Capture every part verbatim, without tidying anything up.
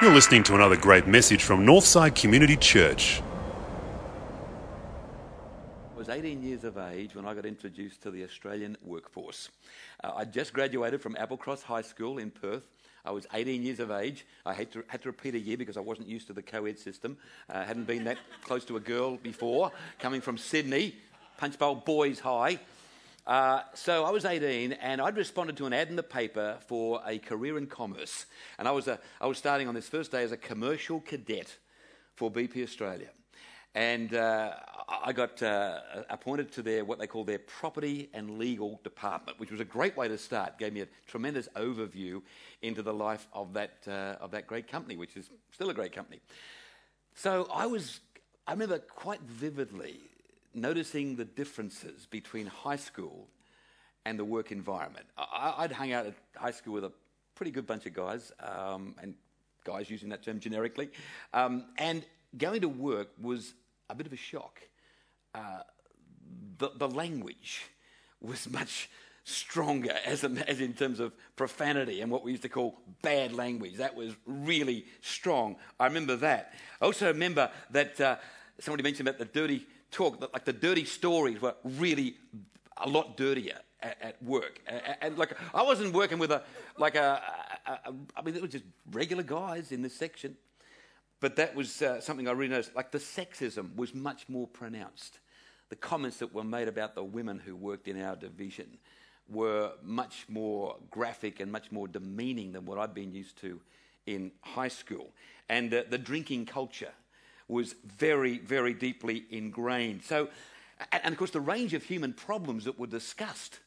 You're listening to another great message from Northside Community Church. I was eighteen years of age when I got introduced to the Australian workforce. Uh, I just graduated from Applecross High School in Perth. I was eighteen years of age. I had to, had to repeat a year because I wasn't used to the co-ed system. I uh, hadn't been that close to a girl before, coming from Sydney, Punchbowl Boys High. Uh, so I was eighteen, and I'd responded to an ad in the paper for a career in commerce. And I was a, I was starting on this first day as a commercial cadet for B P Australia. And uh, I got uh, appointed to their what they call their property and legal department, which was a great way to start. Gave me a tremendous overview into the life of that uh, of that great company, which is still a great company. So I was, I remember quite vividly noticing the differences between high school and the work environment. I, I'd hung out at high school with a pretty good bunch of guys, um, and guys using that term generically, um, and going to work was a bit of a shock. Uh, the, the language was much stronger as in, as in terms of profanity and what we used to call bad language. That was really strong. I remember that. I also remember that uh, somebody mentioned about the dirty talk, that, like the dirty stories were really a lot dirtier at, at work. And, and like I wasn't working with a, like a, a, a, I mean, it was just regular guys in this section. But that was uh, something I really noticed. Like the sexism was much more pronounced. The comments that were made about the women who worked in our division were much more graphic and much more demeaning than what I'd been used to in high school. And uh, the drinking culture was very, very deeply ingrained. So, and of course, the range of human problems that were discussed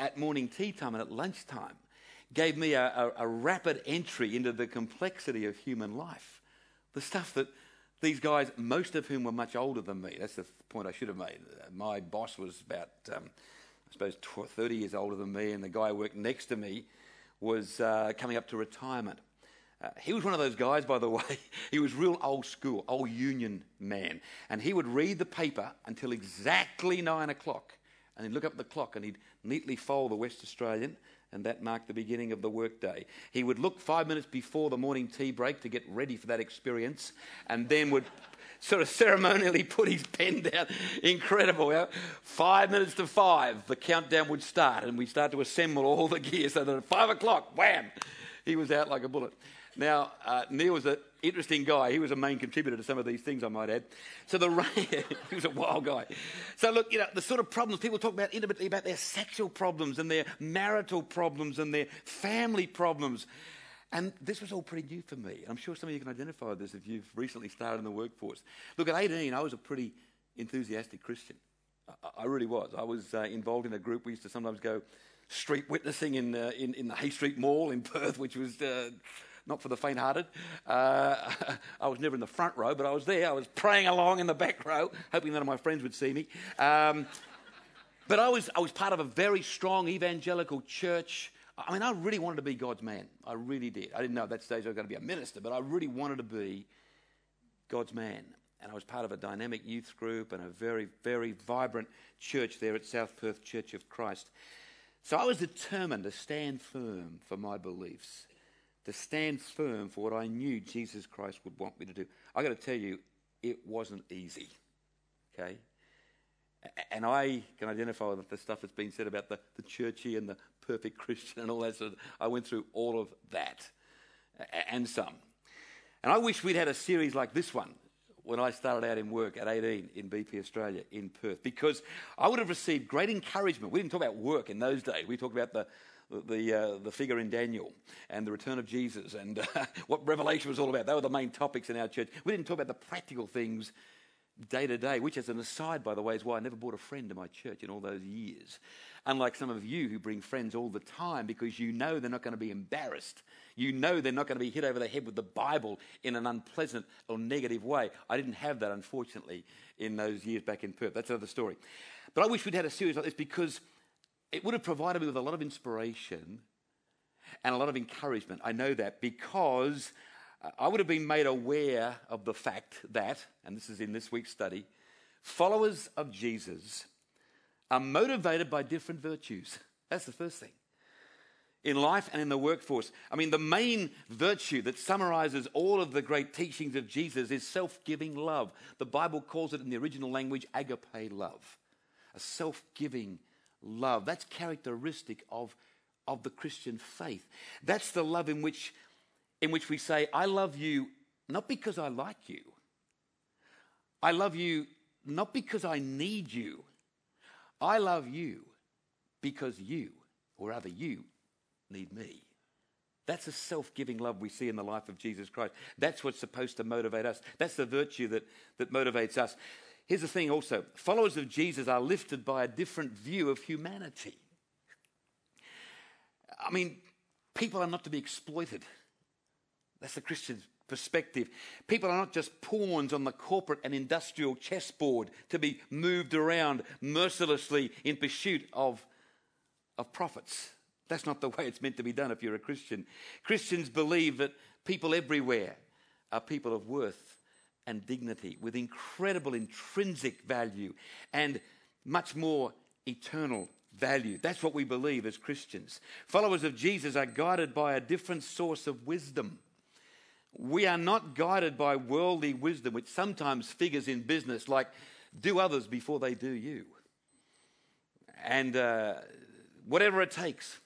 at morning tea time and at lunchtime gave me a, a, a rapid entry into the complexity of human life. The stuff that these guys, most of whom were much older than me, that's the point I should have made. My boss was about, um, I suppose, thirty years older than me, and the guy who worked next to me was uh, coming up to retirement. Uh, he was one of those guys, by the way. He was real old school, old union man. And he would read the paper until exactly nine o'clock, and he'd look up at the clock, and he'd neatly fold the West Australian, and that marked the beginning of the workday. He would look five minutes before the morning tea break to get ready for that experience, and then would sort of ceremonially put his pen down. Incredible. Five minutes to five, the countdown would start, and we'd start to assemble all the gear so that at five o'clock, wham, he was out like a bullet. Now, uh, Neil was an interesting guy. He was a main contributor to some of these things, I might add. So the ra- he was a wild guy. So look, you know, the sort of problems people talk about intimately, about their sexual problems and their marital problems and their family problems. And this was all pretty new for me. I'm sure some of you can identify with this if you've recently started in the workforce. Look, at eighteen, I was a pretty enthusiastic Christian. I, I really was. I was uh, involved in a group. We used to sometimes go street witnessing in, uh, in, in the Hay Street Mall in Perth, which was... Uh, Not for the faint-hearted. Uh, I was never in the front row, but I was there. I was praying along in the back row, hoping none of my friends would see me. Um, but I was I was part of a very strong evangelical church. I mean, I really wanted to be God's man. I really did. I didn't know at that stage I was going to be a minister, but I really wanted to be God's man. And I was part of a dynamic youth group and a very, very vibrant church there at South Perth, Church of Christ. So I was determined to stand firm for my beliefs, to stand firm for what I knew Jesus Christ would want me to do. I got to tell you, it wasn't easy, okay? And I can identify with the stuff that's been said about the, the churchy and the perfect Christian and all that sort of. I went through all of that and some. And I wish we'd had a series like this one when I started out in work at eighteen in B P Australia in Perth, because I would have received great encouragement. We didn't talk about work in those days. We talked about the the uh, the figure in Daniel and the return of Jesus and uh, what Revelation was all about. They were the main topics in our church. We didn't talk about the practical things day to day, which as an aside, by the way, is why I never brought a friend to my church in all those years. Unlike some of you who bring friends all the time because you know they're not going to be embarrassed. You know they're not going to be hit over the head with the Bible in an unpleasant or negative way. I didn't have that, unfortunately, in those years back in Perth. That's another story. But I wish we'd had a series like this because it would have provided me with a lot of inspiration and a lot of encouragement. I know that because I would have been made aware of the fact that, and this is in this week's study, followers of Jesus are motivated by different virtues. That's the first thing. In life and in the workforce. I mean, the main virtue that summarizes all of the great teachings of Jesus is self-giving love. The Bible calls it in the original language, agape love. A self-giving love. That's characteristic of, of the Christian faith. That's the love in which, in which we say, I love you not because I like you. I love you not because I need you. I love you because you, or rather you, need me. That's a self-giving love we see in the life of Jesus Christ. That's what's supposed to motivate us. That's the virtue that, that motivates us. Here's the thing also. Followers of Jesus are lifted by a different view of humanity. I mean, people are not to be exploited. That's the Christian perspective. People are not just pawns on the corporate and industrial chessboard to be moved around mercilessly in pursuit of, of profits. That's not the way it's meant to be done if you're a Christian. Christians believe that people everywhere are people of worth and dignity with incredible intrinsic value and much more eternal value. That's what we believe as Christians. Followers of Jesus are guided by a different source of wisdom. We are not guided by worldly wisdom, which sometimes figures in business, like do others before they do you. And uh, whatever it takes.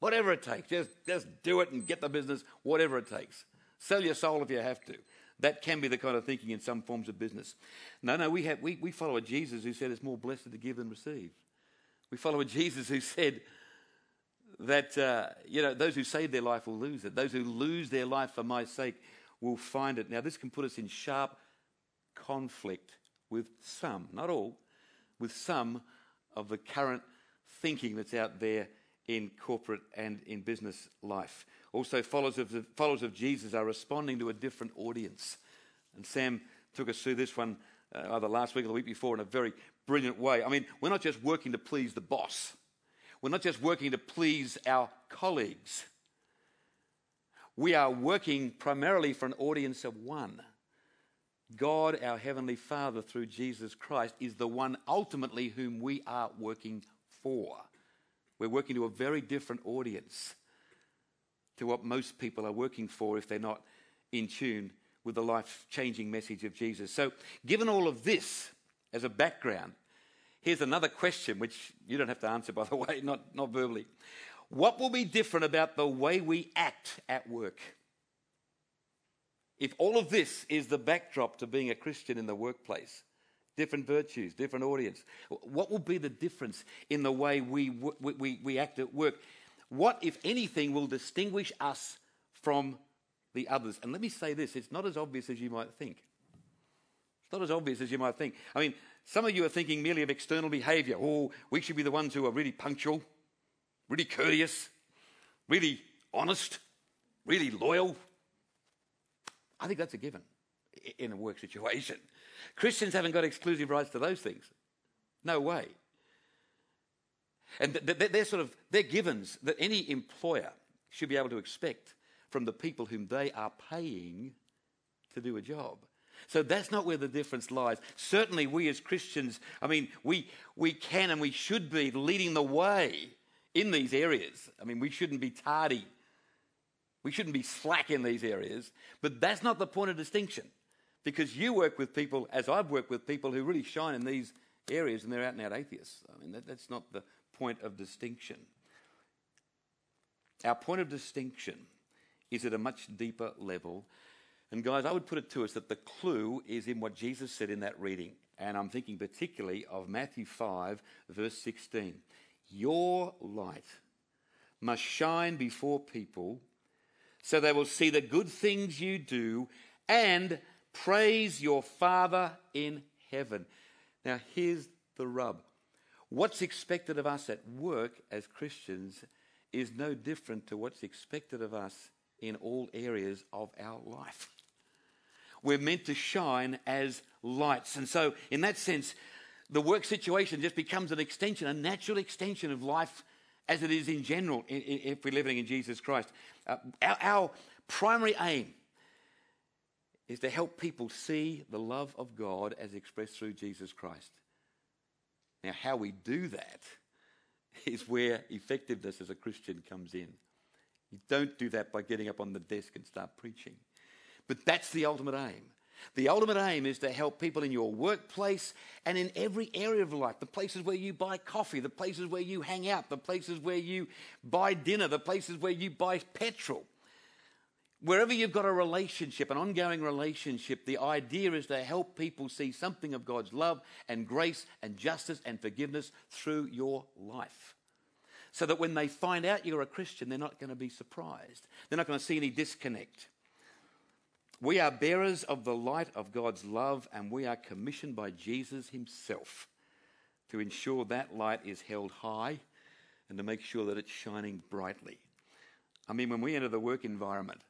Whatever it takes, just, just do it and get the business, whatever it takes. Sell your soul if you have to. That can be the kind of thinking in some forms of business. No, no, we, have, we, we follow a Jesus who said it's more blessed to give than receive. We follow a Jesus who said that, uh, you know, those who save their life will lose it. Those who lose their life for my sake will find it. Now, this can put us in sharp conflict with some, not all, with some of the current thinking that's out there in corporate and in business life. Also, followers of, the, followers of Jesus are responding to a different audience. And Sam took us through this one uh, either last week or the week before in a very brilliant way. I mean, we're not just working to please the boss. We're not just working to please our colleagues. We are working primarily for an audience of one. God, our Heavenly Father, through Jesus Christ, is the one ultimately whom we are working for. We're working to a very different audience to what most people are working for if they're not in tune with the life-changing message of Jesus. So given all of this as a background, here's another question, which you don't have to answer, by the way, not, not verbally. What will be different about the way we act at work? If all of this is the backdrop to being a Christian in the workplace, different virtues, different audience. What will be the difference in the way we, w- we, we act at work? What, if anything, will distinguish us from the others? And let me say this, it's not as obvious as you might think. It's not as obvious as you might think. I mean, some of you are thinking merely of external behaviour. Oh, we should be the ones who are really punctual, really courteous, really honest, really loyal. I think that's a given in a work situation. Christians haven't got exclusive rights to those things. No way. And th- th- they're sort of, they're givens that any employer should be able to expect from the people whom they are paying to do a job. So that's not where the difference lies. Certainly we as Christians, I mean, we we can and we should be leading the way in these areas. I mean, we shouldn't be tardy. We shouldn't be slack in these areas. But that's not the point of distinction. Because you work with people, as I've worked with people, who really shine in these areas and they're out and out atheists. I mean, that, that's not the point of distinction. Our point of distinction is at a much deeper level. And guys, I would put it to us that the clue is in what Jesus said in that reading. And I'm thinking particularly of Matthew five, verse sixteen. Your light must shine before people so they will see the good things you do and praise your Father in heaven. Now, here's the rub. What's expected of us at work as Christians is no different to what's expected of us in all areas of our life. We're meant to shine as lights. And so, in that sense, the work situation just becomes an extension, a natural extension of life as it is in general, if we're living in Jesus Christ. Uh, our, our primary aim is to help people see the love of God as expressed through Jesus Christ. Now, how we do that is where effectiveness as a Christian comes in. You don't do that by getting up on the desk and start preaching. But that's the ultimate aim. The ultimate aim is to help people in your workplace and in every area of life, the places where you buy coffee, the places where you hang out, the places where you buy dinner, the places where you buy petrol. Wherever you've got a relationship, an ongoing relationship, the idea is to help people see something of God's love and grace and justice and forgiveness through your life. So that when they find out you're a Christian, they're not going to be surprised. They're not going to see any disconnect. We are bearers of the light of God's love, and we are commissioned by Jesus himself to ensure that light is held high and to make sure that it's shining brightly. I mean, when we enter the work environment,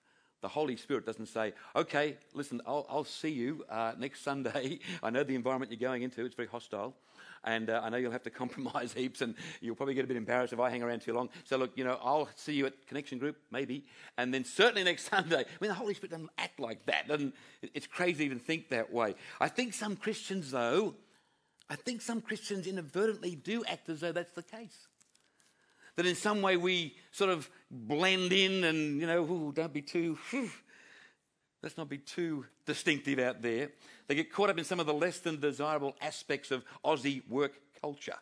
the Holy Spirit doesn't say, okay, listen, I'll, I'll see you uh, next Sunday. I know the environment you're going into, it's very hostile, and uh, I know you'll have to compromise heaps, and you'll probably get a bit embarrassed if I hang around too long. So look, you know, I'll see you at Connection Group, maybe, and then certainly next Sunday. I mean, the Holy Spirit doesn't act like that. Doesn't, it's crazy to even think that way. I think some Christians, though, I think some Christians inadvertently do act as though that's the case. That in some way we sort of blend in and, you know, ooh, don't be too... Whew. Let's not be too distinctive out there. They get caught up in some of the less than desirable aspects of Aussie work culture.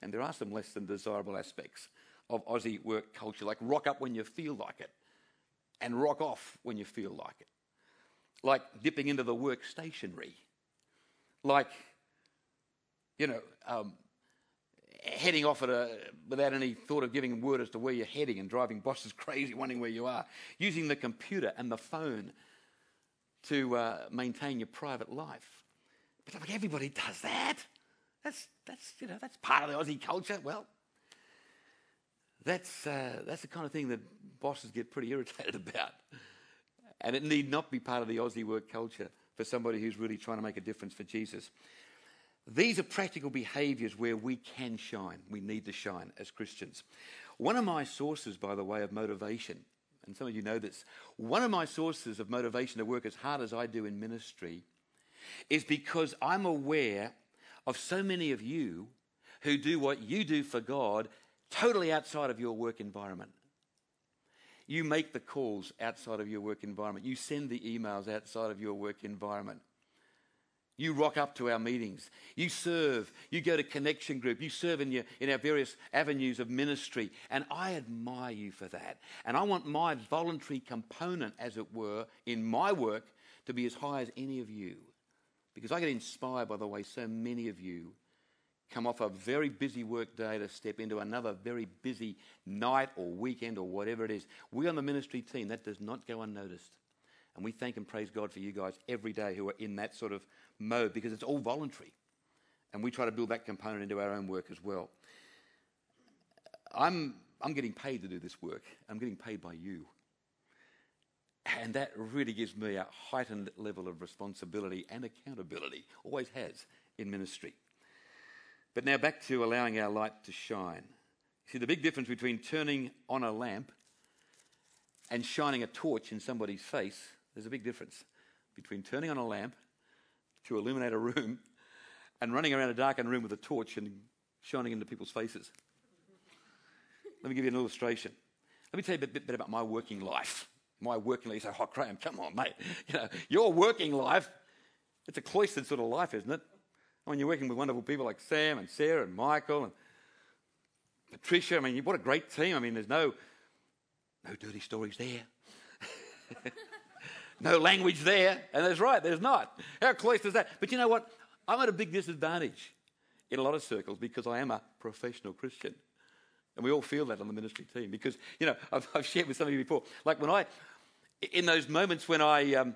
And there are some less than desirable aspects of Aussie work culture, like rock up when you feel like it and rock off when you feel like it. Like dipping into the work stationery. Like, you know, um, heading off at a, without any thought of giving a word as to where you're heading and driving bosses crazy, wondering where you are. Using the computer and the phone to uh, maintain your private life. But like everybody does that. That's, that's, you know, that's part of the Aussie culture. Well, that's, uh, that's the kind of thing that bosses get pretty irritated about. And it need not be part of the Aussie work culture for somebody who's really trying to make a difference for Jesus. These are practical behaviours where we can shine. We need to shine as Christians. One of my sources, by the way, of motivation, and some of you know this, one of my sources of motivation to work as hard as I do in ministry is because I'm aware of so many of you who do what you do for God totally outside of your work environment. You make the calls outside of your work environment. You send the emails outside of your work environment. You rock up to our meetings. You serve. You go to Connection Group. You serve in your, in our various avenues of ministry. And I admire you for that. And I want my voluntary component, as it were, in my work to be as high as any of you. Because I get inspired by the way so many of you come off a very busy work day to step into another very busy night or weekend or whatever it is. We on the ministry team, that does not go unnoticed. And we thank and praise God for you guys every day who are in that sort of mode, because it's all voluntary. And we try to build that component into our own work as well. I'm, I'm getting paid to do this work. I'm getting paid by you. And that really gives me a heightened level of responsibility and accountability. Always has in ministry. But now back to allowing our light to shine. See, the big difference between turning on a lamp and shining a torch in somebody's face, there's a big difference between turning on a lamp to illuminate a room and running around a darkened room with a torch and shining into people's faces. Let me give you an illustration. Let me tell you a bit, bit about my working life. My working life, you say, oh, Graham, come on, mate. You know, your working life, it's a cloistered sort of life, isn't it? When you're working with wonderful people like Sam and Sarah and Michael and Patricia, I mean, what a great team. I mean, there's no, no dirty stories there. No language there, and that's right, there's not. How close is that? But you know what? I'm at a big disadvantage in a lot of circles because I am a professional Christian. And we all feel that on the ministry team because, you know, I've, I've shared with some of you before. Like when I, in those moments when I um,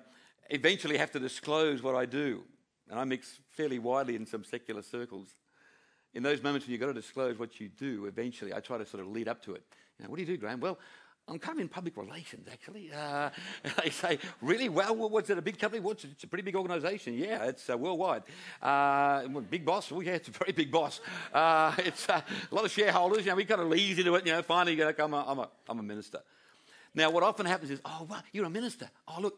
eventually have to disclose what I do, and I mix fairly widely in some secular circles, in those moments when you've got to disclose what you do, eventually I try to sort of lead up to it. You know, what do you do, Graham? Well, I'm kind of in public relations, actually. Uh, they say, really? Well, what's it, a big company? What's it? It's a pretty big organisation. Yeah, it's uh, worldwide. Uh, big boss? Oh, yeah, it's a very big boss. Uh, it's uh, a lot of shareholders. You know, we kind of ease into it. You know, finally, you know, I'm, a, I'm, a, I'm a minister. Now, what often happens is, oh, wow, you're a minister. Oh, look,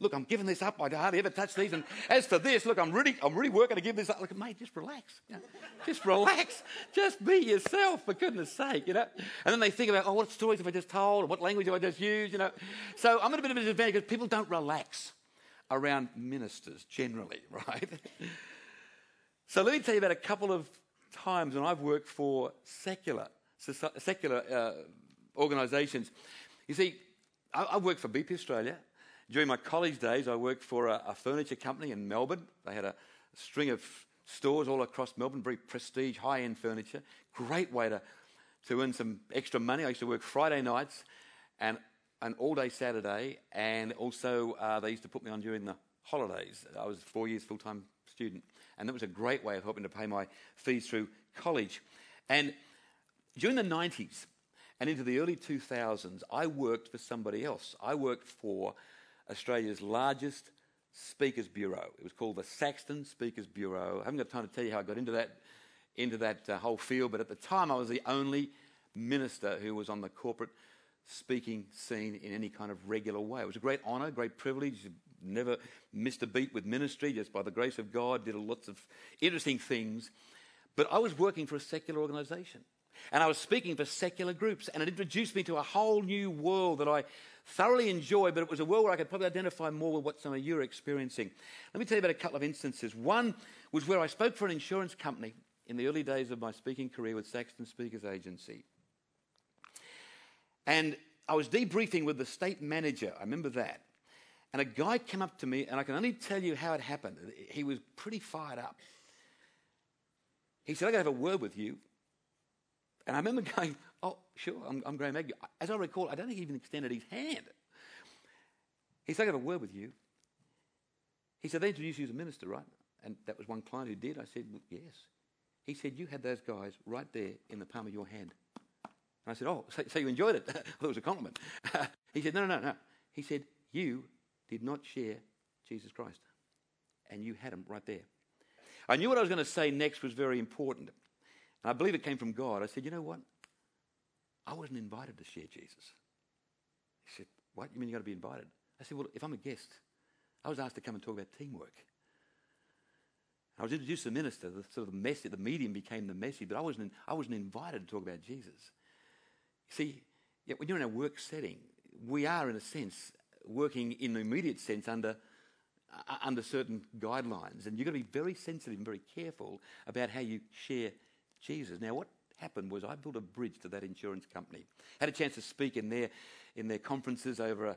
look, I'm giving this up. I hardly ever touch these. And as for this, look, I'm really, I'm really working to give this up. Look, mate, just relax. You know, just relax. Just be yourself, for goodness sake, you know. And then they think about, oh, what stories have I just told? Or what language have I just used, you know? So I'm at a bit of a disadvantage because people don't relax around ministers generally, right? So let me tell you about a couple of times when I've worked for secular secular uh, organisations. You see, I, I worked for B P Australia. During my college days, I worked for a, a furniture company in Melbourne. They had a string of stores all across Melbourne, very prestige, high-end furniture. Great way to, to earn some extra money. I used to work Friday nights and an all-day Saturday, and also uh, they used to put me on during the holidays. I was four years full-time student, and that was a great way of helping to pay my fees through college. And during the nineties and into the early two thousands, I worked for somebody else. I worked for Australia's largest speakers bureau. It was called the Saxton Speakers Bureau. I haven't got time to tell you how I got into that, into that uh, whole field, but at the time I was the only minister who was on the corporate speaking scene in any kind of regular way. It was a great honour, great privilege. Never missed a beat with ministry, just by the grace of God, did lots of interesting things. But I was working for a secular organisation, and I was speaking for secular groups, and it introduced me to a whole new world that I thoroughly enjoyed, but it was a world where I could probably identify more with what some of you are experiencing. Let me tell you about a couple of instances. One was where I spoke for an insurance company in the early days of my speaking career with Saxton Speakers Agency. And I was debriefing with the state manager, I remember that. And a guy came up to me, and I can only tell you how it happened. He was pretty fired up. He said, "I've got to have a word with you." And I remember going, "Oh, sure, I'm, I'm Graham Agnew." As I recall, I don't think he even extended his hand. He said, "I've got to have a word with you." He said, "They introduced you as a minister, right?" And that was one client who did. I said, "Well, yes." He said, "You had those guys right there in the palm of your hand." And I said, "Oh, so, so you enjoyed it?" I thought it was a compliment. He said, "No, no, no, no." He said, "You did not share Jesus Christ, and you had him right there." I knew what I was going to say next was very important, and I believe it came from God. I said, "You know what? I wasn't invited to share Jesus." He said, "What? You mean you got to be invited?" I said, "Well, if I'm a guest, I was asked to come and talk about teamwork. I was introduced to the minister, the sort of the message, the medium became the message, but I wasn't, in, I wasn't invited to talk about Jesus." See, when you're in a work setting, we are, in a sense, working in the immediate sense under uh, under certain guidelines, and you've got to be very sensitive and very careful about how you share Jesus. Now, what happened was I built a bridge to that insurance company. Had a chance to speak in their in their conferences over a,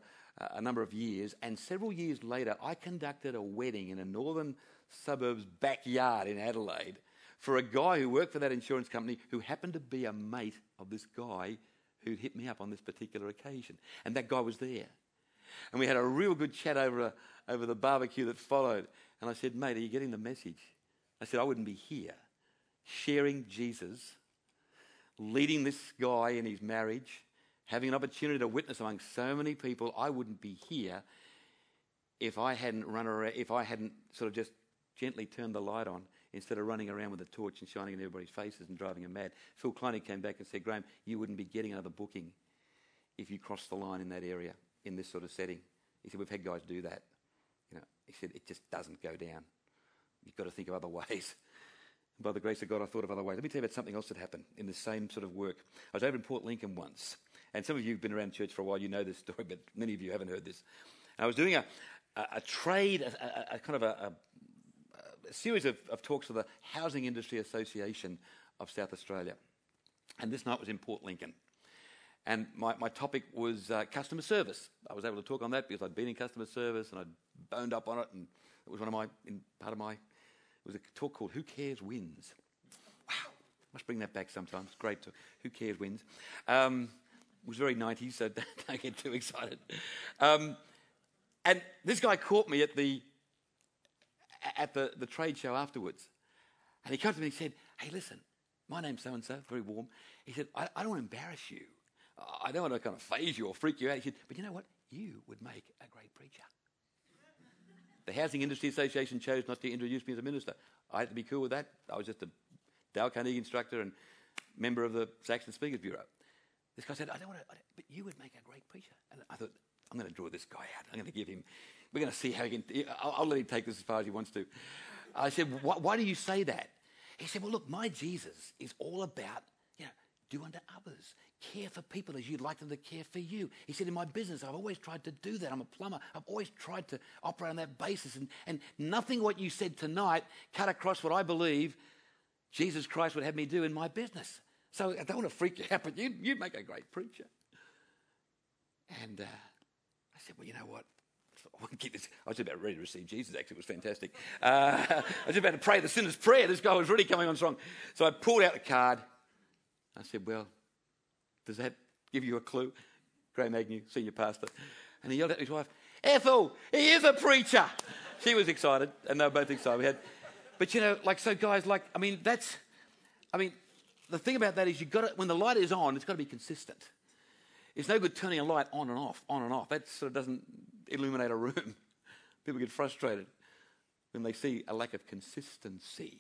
a number of years, and several years later, I conducted a wedding in a northern suburb's backyard in Adelaide for a guy who worked for that insurance company who happened to be a mate of this guy who'd hit me up on this particular occasion, and that guy was there. And we had a real good chat over a, over the barbecue that followed. And I said, "Mate, are you getting the message?" I said, "I wouldn't be here sharing Jesus, leading this guy in his marriage, having an opportunity to witness among so many people. I wouldn't be here if I hadn't run around, if I hadn't sort of just gently turned the light on instead of running around with a torch and shining in everybody's faces and driving them mad." Phil Kleine came back and said, "Graham, you wouldn't be getting another booking if you crossed the line in that area, in this sort of setting." He said, "We've had guys do that. You know," he said, "it just doesn't go down. You've got to think of other ways." And by the grace of God, I thought of other ways. Let me tell you about something else that happened in the same sort of work. I was over in Port Lincoln once, and some of you who've been around church for a while, you know this story, but many of you haven't heard this. And I was doing a, a, a trade, a, a, a kind of a, a, a series of, of talks for the Housing Industry Association of South Australia. And this night was in Port Lincoln. And my, my topic was uh, customer service. I was able to talk on that because I'd been in customer service and I'd boned up on it, and it was one of my, in part of my, it was a talk called "Who Cares Wins." Wow, must bring that back sometime. It's great to, "Who Cares Wins." Um, it was very nineties, so don't get too excited. Um, and this guy caught me at the, at the, the trade show afterwards. And he came to me and he said, "Hey, listen, my name's so-and-so," very warm. He said, I, I don't want to embarrass you. I don't want to kind of phase you or freak you out." He said, "But you know what? You would make a great preacher." The Housing Industry Association chose not to introduce me as a minister. I had to be cool with that. I was just a Dale Carnegie instructor and member of the Saxton Speakers Bureau. This guy said, I don't want to, but you would make a great preacher. And I thought, I'm going to draw this guy out. I'm going to give him, we're going to see how he can, I'll, I'll let him take this as far as he wants to. I said, why, why do you say that? He said, well, look, my Jesus is all about, you know, do unto others. Care for people as you'd like them to care for you. He said, in my business, I've always tried to do that. I'm a plumber. I've always tried to operate on that basis. And, and nothing what you said tonight cut across what I believe Jesus Christ would have me do in my business. So I don't want to freak you out, but you, you'd make a great preacher. And uh, I said, well, you know what? I want to keep this. I was about ready to receive Jesus, actually. It was fantastic. Uh, I was about to pray the sinner's prayer. This guy was really coming on strong. So I pulled out a card. I said, well, does that give you a clue? Graham Agnew, senior pastor. And he yelled at his wife, Ethel, he is a preacher. She was excited, and they were both excited. We had, but, you know, like, so guys, like, I mean, that's, I mean, the thing about that is you've got to, when the light is on, it's got to be consistent. It's no good turning a light on and off, on and off. That sort of doesn't illuminate a room. People get frustrated when they see a lack of consistency.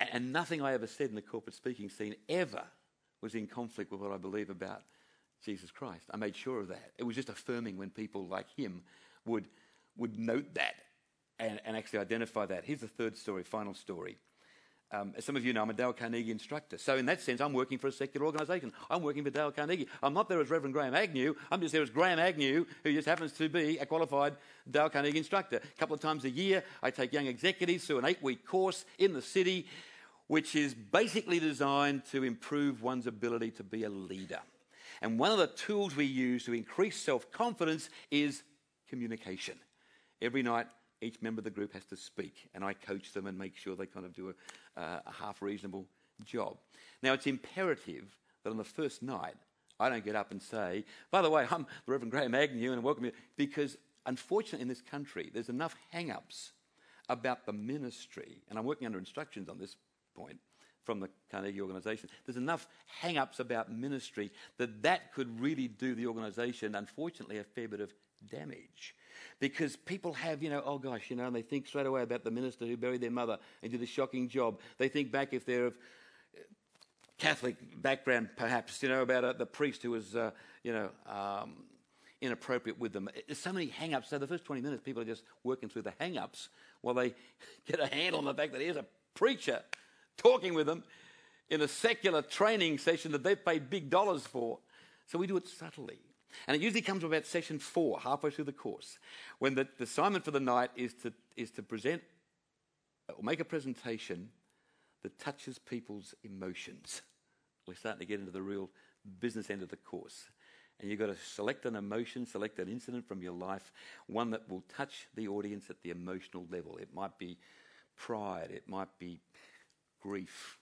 And nothing I ever said in the corporate speaking scene ever was in conflict with what I believe about Jesus Christ. I made sure of that. It was just affirming when people like him would, would note that and, and actually identify that. Here's the third story, final story. Um, as some of you know, I'm a Dale Carnegie instructor. So in that sense, I'm working for a secular organisation. I'm working for Dale Carnegie. I'm not there as Reverend Graham Agnew. I'm just there as Graham Agnew, who just happens to be a qualified Dale Carnegie instructor. A couple of times a year, I take young executives through an eight-week course in the city, which is basically designed to improve one's ability to be a leader. And one of the tools we use to increase self-confidence is communication. Every night, each member of the group has to speak, and I coach them and make sure they kind of do a, uh, a half-reasonable job. Now, it's imperative that on the first night, I don't get up and say, by the way, I'm the Reverend Graham Agnew and I welcome you, because unfortunately in this country, there's enough hang-ups about the ministry, and I'm working under instructions on this point from the Carnegie organisation. There's enough hang-ups about ministry that that could really do the organisation, unfortunately, a fair bit of damage, because people have, you know, oh gosh, you know, and they think straight away about the minister who buried their mother and did a shocking job. They think back, if they're of Catholic background, perhaps, you know, about uh, the priest who was, uh, you know, um, inappropriate with them. There's so many hang-ups. So the first twenty minutes, people are just working through the hang-ups while they get a handle on the fact that here's a preacher talking with them in a secular training session that they've paid big dollars for. So we do it subtly. And it usually comes to about session four, halfway through the course, when the, the assignment for the night is to, is to present or make a presentation that touches people's emotions. We're starting to get into the real business end of the course. And you've got to select an emotion, select an incident from your life, one that will touch the audience at the emotional level. It might be pride, it might be grief,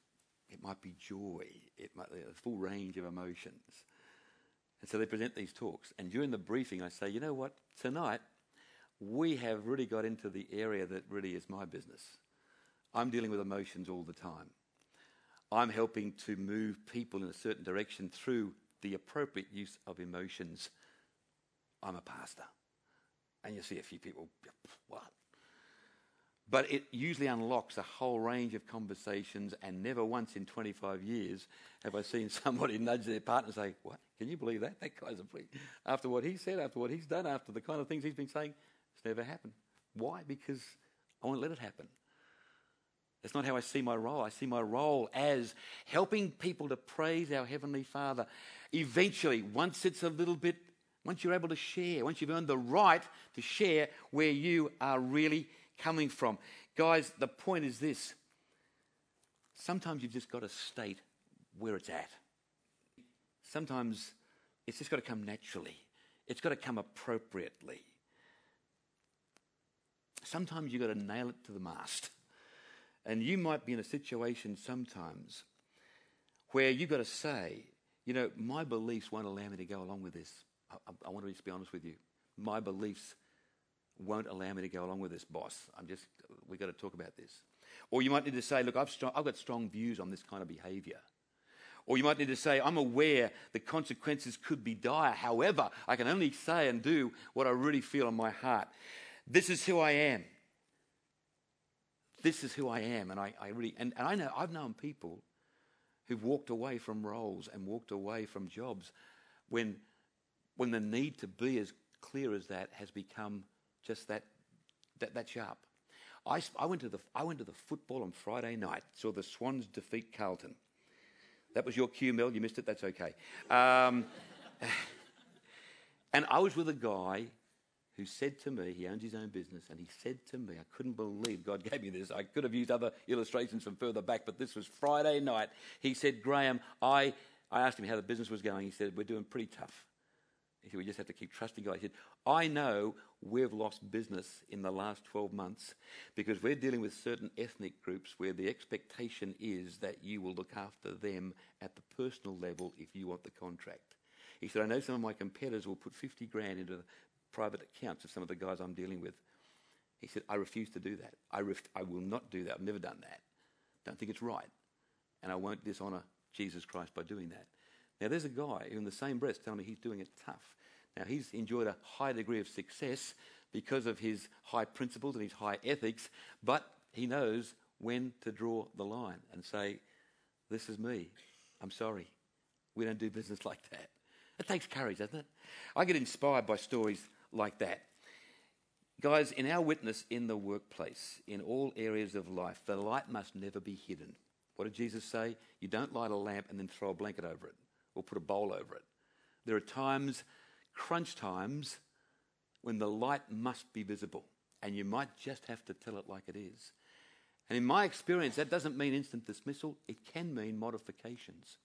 it might be joy, it might be a full range of emotions. And so they present these talks. And during the briefing, I say, you know what? Tonight, we have really got into the area that really is my business. I'm dealing with emotions all the time. I'm helping to move people in a certain direction through the appropriate use of emotions. I'm a pastor. And you see a few people, what? But it usually unlocks a whole range of conversations, and never once in twenty-five years have I seen somebody nudge their partner and say, what, can you believe that? That guy's a freak. After what he said, after what he's done, after the kind of things he's been saying, it's never happened. Why? Because I won't let it happen. That's not how I see my role. I see my role as helping people to praise our Heavenly Father. Eventually, once it's a little bit, once you're able to share, once you've earned the right to share where you are really coming from. Guys, the point is this. Sometimes you've just got to state where it's at. Sometimes it's just got to come naturally. It's got to come appropriately. Sometimes you've got to nail it to the mast. And you might be in a situation sometimes where you've got to say, you know, my beliefs won't allow me to go along with this. I, I, I want to just be honest with you. My beliefs won't allow me to go along with this, boss. I'm just, we've got to talk about this. Or you might need to say, look, I've, strong, I've got strong views on this kind of behaviour. Or you might need to say, I'm aware the consequences could be dire. However, I can only say and do what I really feel in my heart. This is who I am. This is who I am. And I, I really, and, and I know, I've known people who've walked away from roles and walked away from jobs when when the need to be as clear as that has become just that that, that sharp. I, I went to the I went to the football on Friday night, saw the Swans defeat Carlton. That was your cue, Mel. You missed it. That's okay. Um, and I was with a guy who said to me, he owns his own business, and he said to me, I couldn't believe God gave me this. I could have used other illustrations from further back, but this was Friday night. He said, Graham, I, I asked him how the business was going. He said, we're doing pretty tough. He said, we just have to keep trusting God. He said, I know we've lost business in the last twelve months because we're dealing with certain ethnic groups where the expectation is that you will look after them at the personal level if you want the contract. He said, I know some of my competitors will put fifty grand into the private accounts of some of the guys I'm dealing with. He said, I refuse to do that. I, ref- I will not do that. I've never done that. Don't think it's right. And I won't dishonour Jesus Christ by doing that. Now, there's a guy who in the same breath telling me he's doing it tough. Now, he's enjoyed a high degree of success because of his high principles and his high ethics, but he knows when to draw the line and say, this is me. I'm sorry. We don't do business like that. It takes courage, doesn't it? I get inspired by stories like that. Guys, in our witness in the workplace, in all areas of life, the light must never be hidden. What did Jesus say? You don't light a lamp and then throw a blanket over it or put a bowl over it. There are times, crunch times, when the light must be visible and you might just have to tell it like it is. And in my experience, that doesn't mean instant dismissal. It can mean modifications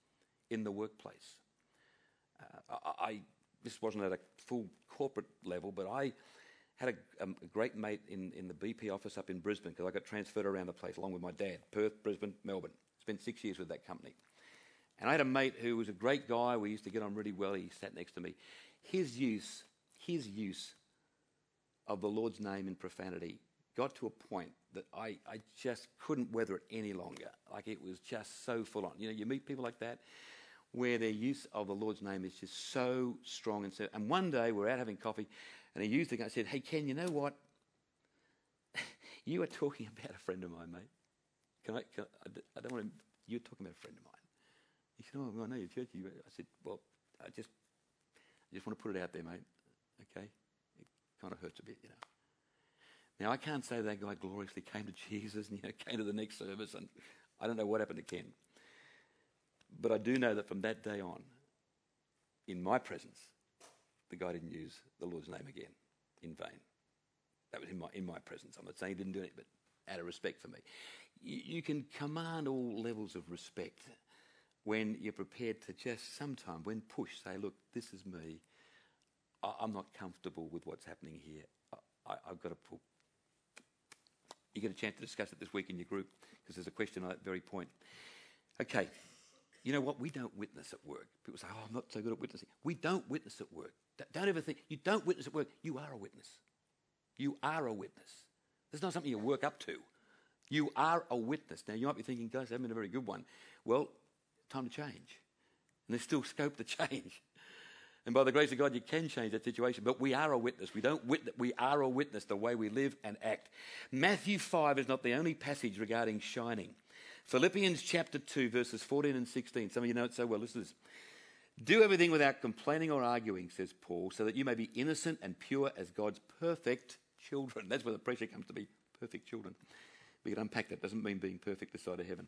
in the workplace. Uh, I, I this wasn't at a full corporate level, but I had a, um, a great mate in, in the B P office up in Brisbane because I got transferred around the place along with my dad. Perth, Brisbane, Melbourne. Spent six years with that company. And I had a mate who was a great guy. We used to get on really well. He sat next to me. His use, his use of the Lord's name in profanity got to a point that I, I just couldn't weather it any longer. Like, it was just so full on. You know, you meet people like that where their use of the Lord's name is just so strong. And so, and one day we're out having coffee, and he used the guy and said, hey, Ken, you know what? You are talking about a friend of mine, mate. Can I, can I, I don't want to, you're talking about a friend of mine. He said, oh, I know your church. I said, well, I just I just want to put it out there, mate. Okay? It kind of hurts a bit, you know. Now, I can't say that guy gloriously came to Jesus and, you know, came to the next service, and I don't know what happened to Ken. But I do know that from that day on, in my presence, the guy didn't use the Lord's name again in vain. That was in my in my presence. I'm not saying he didn't do it, but out of respect for me. You, you can command all levels of respect when you're prepared to just sometime, when pushed, say, look, this is me. I- I'm not comfortable with what's happening here. I- I- I've got to pull. You get a chance to discuss it this week in your group because there's a question on that very point. Okay. You know what? We don't witness at work. People say, oh, I'm not so good at witnessing. We don't witness at work. D- don't ever think, you don't witness at work. You are a witness. You are a witness. This is not something you work up to. You are a witness. Now, you might be thinking, guys, I haven't been a very good one. Well, time to change. And there's still scope to change. And by the grace of God, you can change that situation. But we are a witness. We don't witness. We are a witness the way we live and act. Matthew five is not the only passage regarding shining. Philippians chapter two, verses fourteen and sixteen. Some of you know it so well. Listen to this. Do everything without complaining or arguing, says Paul, so that you may be innocent and pure as God's perfect children. That's where the pressure comes to be, perfect children. We can unpack that. Doesn't mean being perfect this side of heaven.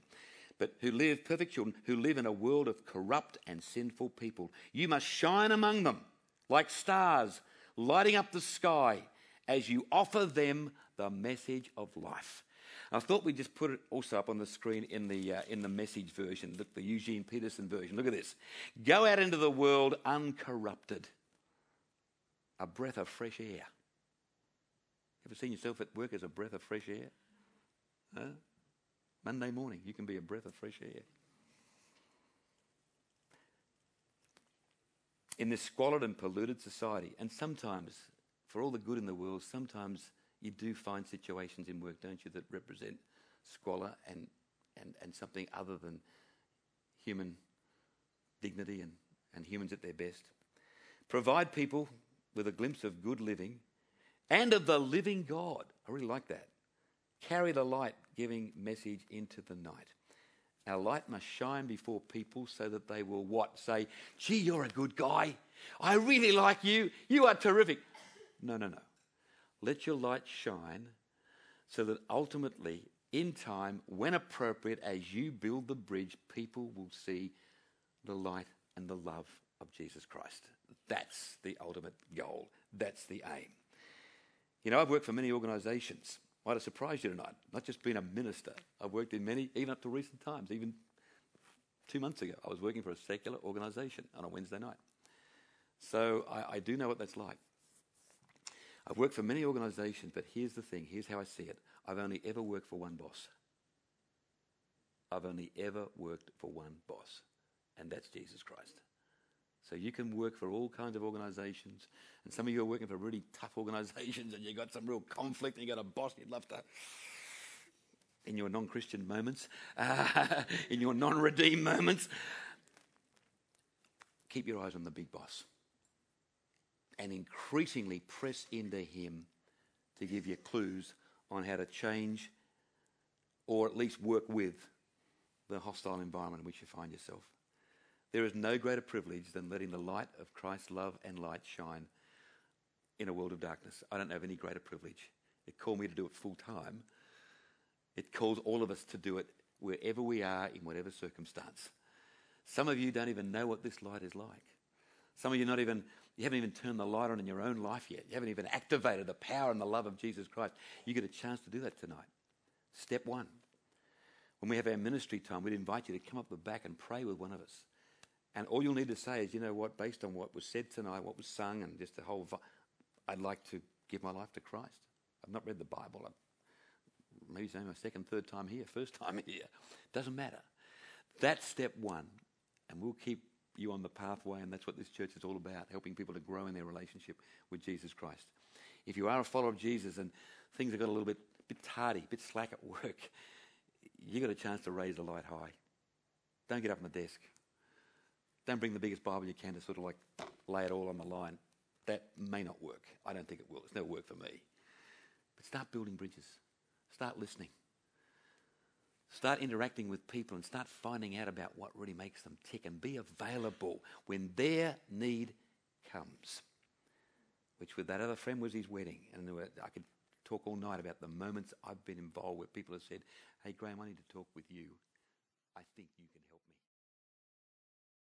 But who live, perfect children, who live in a world of corrupt and sinful people. You must shine among them like stars, lighting up the sky as you offer them the message of life. I thought we'd just put it also up on the screen in the uh, in the message version, look, the Eugene Peterson version. Look at this. Go out into the world uncorrupted. A breath of fresh air. Ever seen yourself at work as a breath of fresh air? Huh? Monday morning, you can be a breath of fresh air. In this squalid and polluted society, and sometimes, for all the good in the world, sometimes you do find situations in work, don't you, that represent squalor and, and, and something other than human dignity and, and humans at their best. Provide people with a glimpse of good living and of the living God. I really like that. Carry the light, giving message into the night. Our light must shine before people so that they will what? Say, gee, you're a good guy. I really like you. You are terrific. No, no, no. Let your light shine so that ultimately, in time, when appropriate, as you build the bridge, people will see the light and the love of Jesus Christ. That's the ultimate goal. That's the aim. You know, I've worked for many organisations. Might have surprised you tonight. Not just being a minister. I've worked in many, even up to recent times. Even two months ago, I was working for a secular organisation on a Wednesday night. So I, I do know what that's like. I've worked for many organisations, but here's the thing. Here's how I see it. I've only ever worked for one boss. I've only ever worked for one boss, and that's Jesus Christ. So you can work for all kinds of organisations, and some of you are working for really tough organisations, and you've got some real conflict, and you've got a boss you'd love to, in your non-Christian moments, uh, in your non-redeemed moments, keep your eyes on the big boss and increasingly press into him to give you clues on how to change or at least work with the hostile environment in which you find yourself. There is no greater privilege than letting the light of Christ's love and light shine in a world of darkness. I don't have any greater privilege. It called me to do it full time. It calls all of us to do it wherever we are, in whatever circumstance. Some of you don't even know what this light is like. Some of you not even, you haven't even turned the light on in your own life yet. You haven't even activated the power and the love of Jesus Christ. You get a chance to do that tonight. Step one. When we have our ministry time, we'd invite you to come up the back and pray with one of us. And all you'll need to say is, you know what, based on what was said tonight, what was sung, and just the whole, vi- I'd like to give my life to Christ. I've not read the Bible. I'm maybe it's only my second, third time here, first time here. Doesn't matter. That's step one. And we'll keep you on the pathway, and that's what this church is all about, helping people to grow in their relationship with Jesus Christ. If you are a follower of Jesus and things have got a little bit, bit tardy, a bit slack at work, you've got a chance to raise the light high. Don't get up on the desk. Don't bring the biggest Bible you can to sort of like lay it all on the line. That may not work. I don't think it will. It's never worked for me. But start building bridges. Start listening. Start interacting with people and start finding out about what really makes them tick, and be available when their need comes. Which with that other friend was his wedding. And I could talk all night about the moments I've been involved where people have said, hey, Graham, I need to talk with you. I think you can help.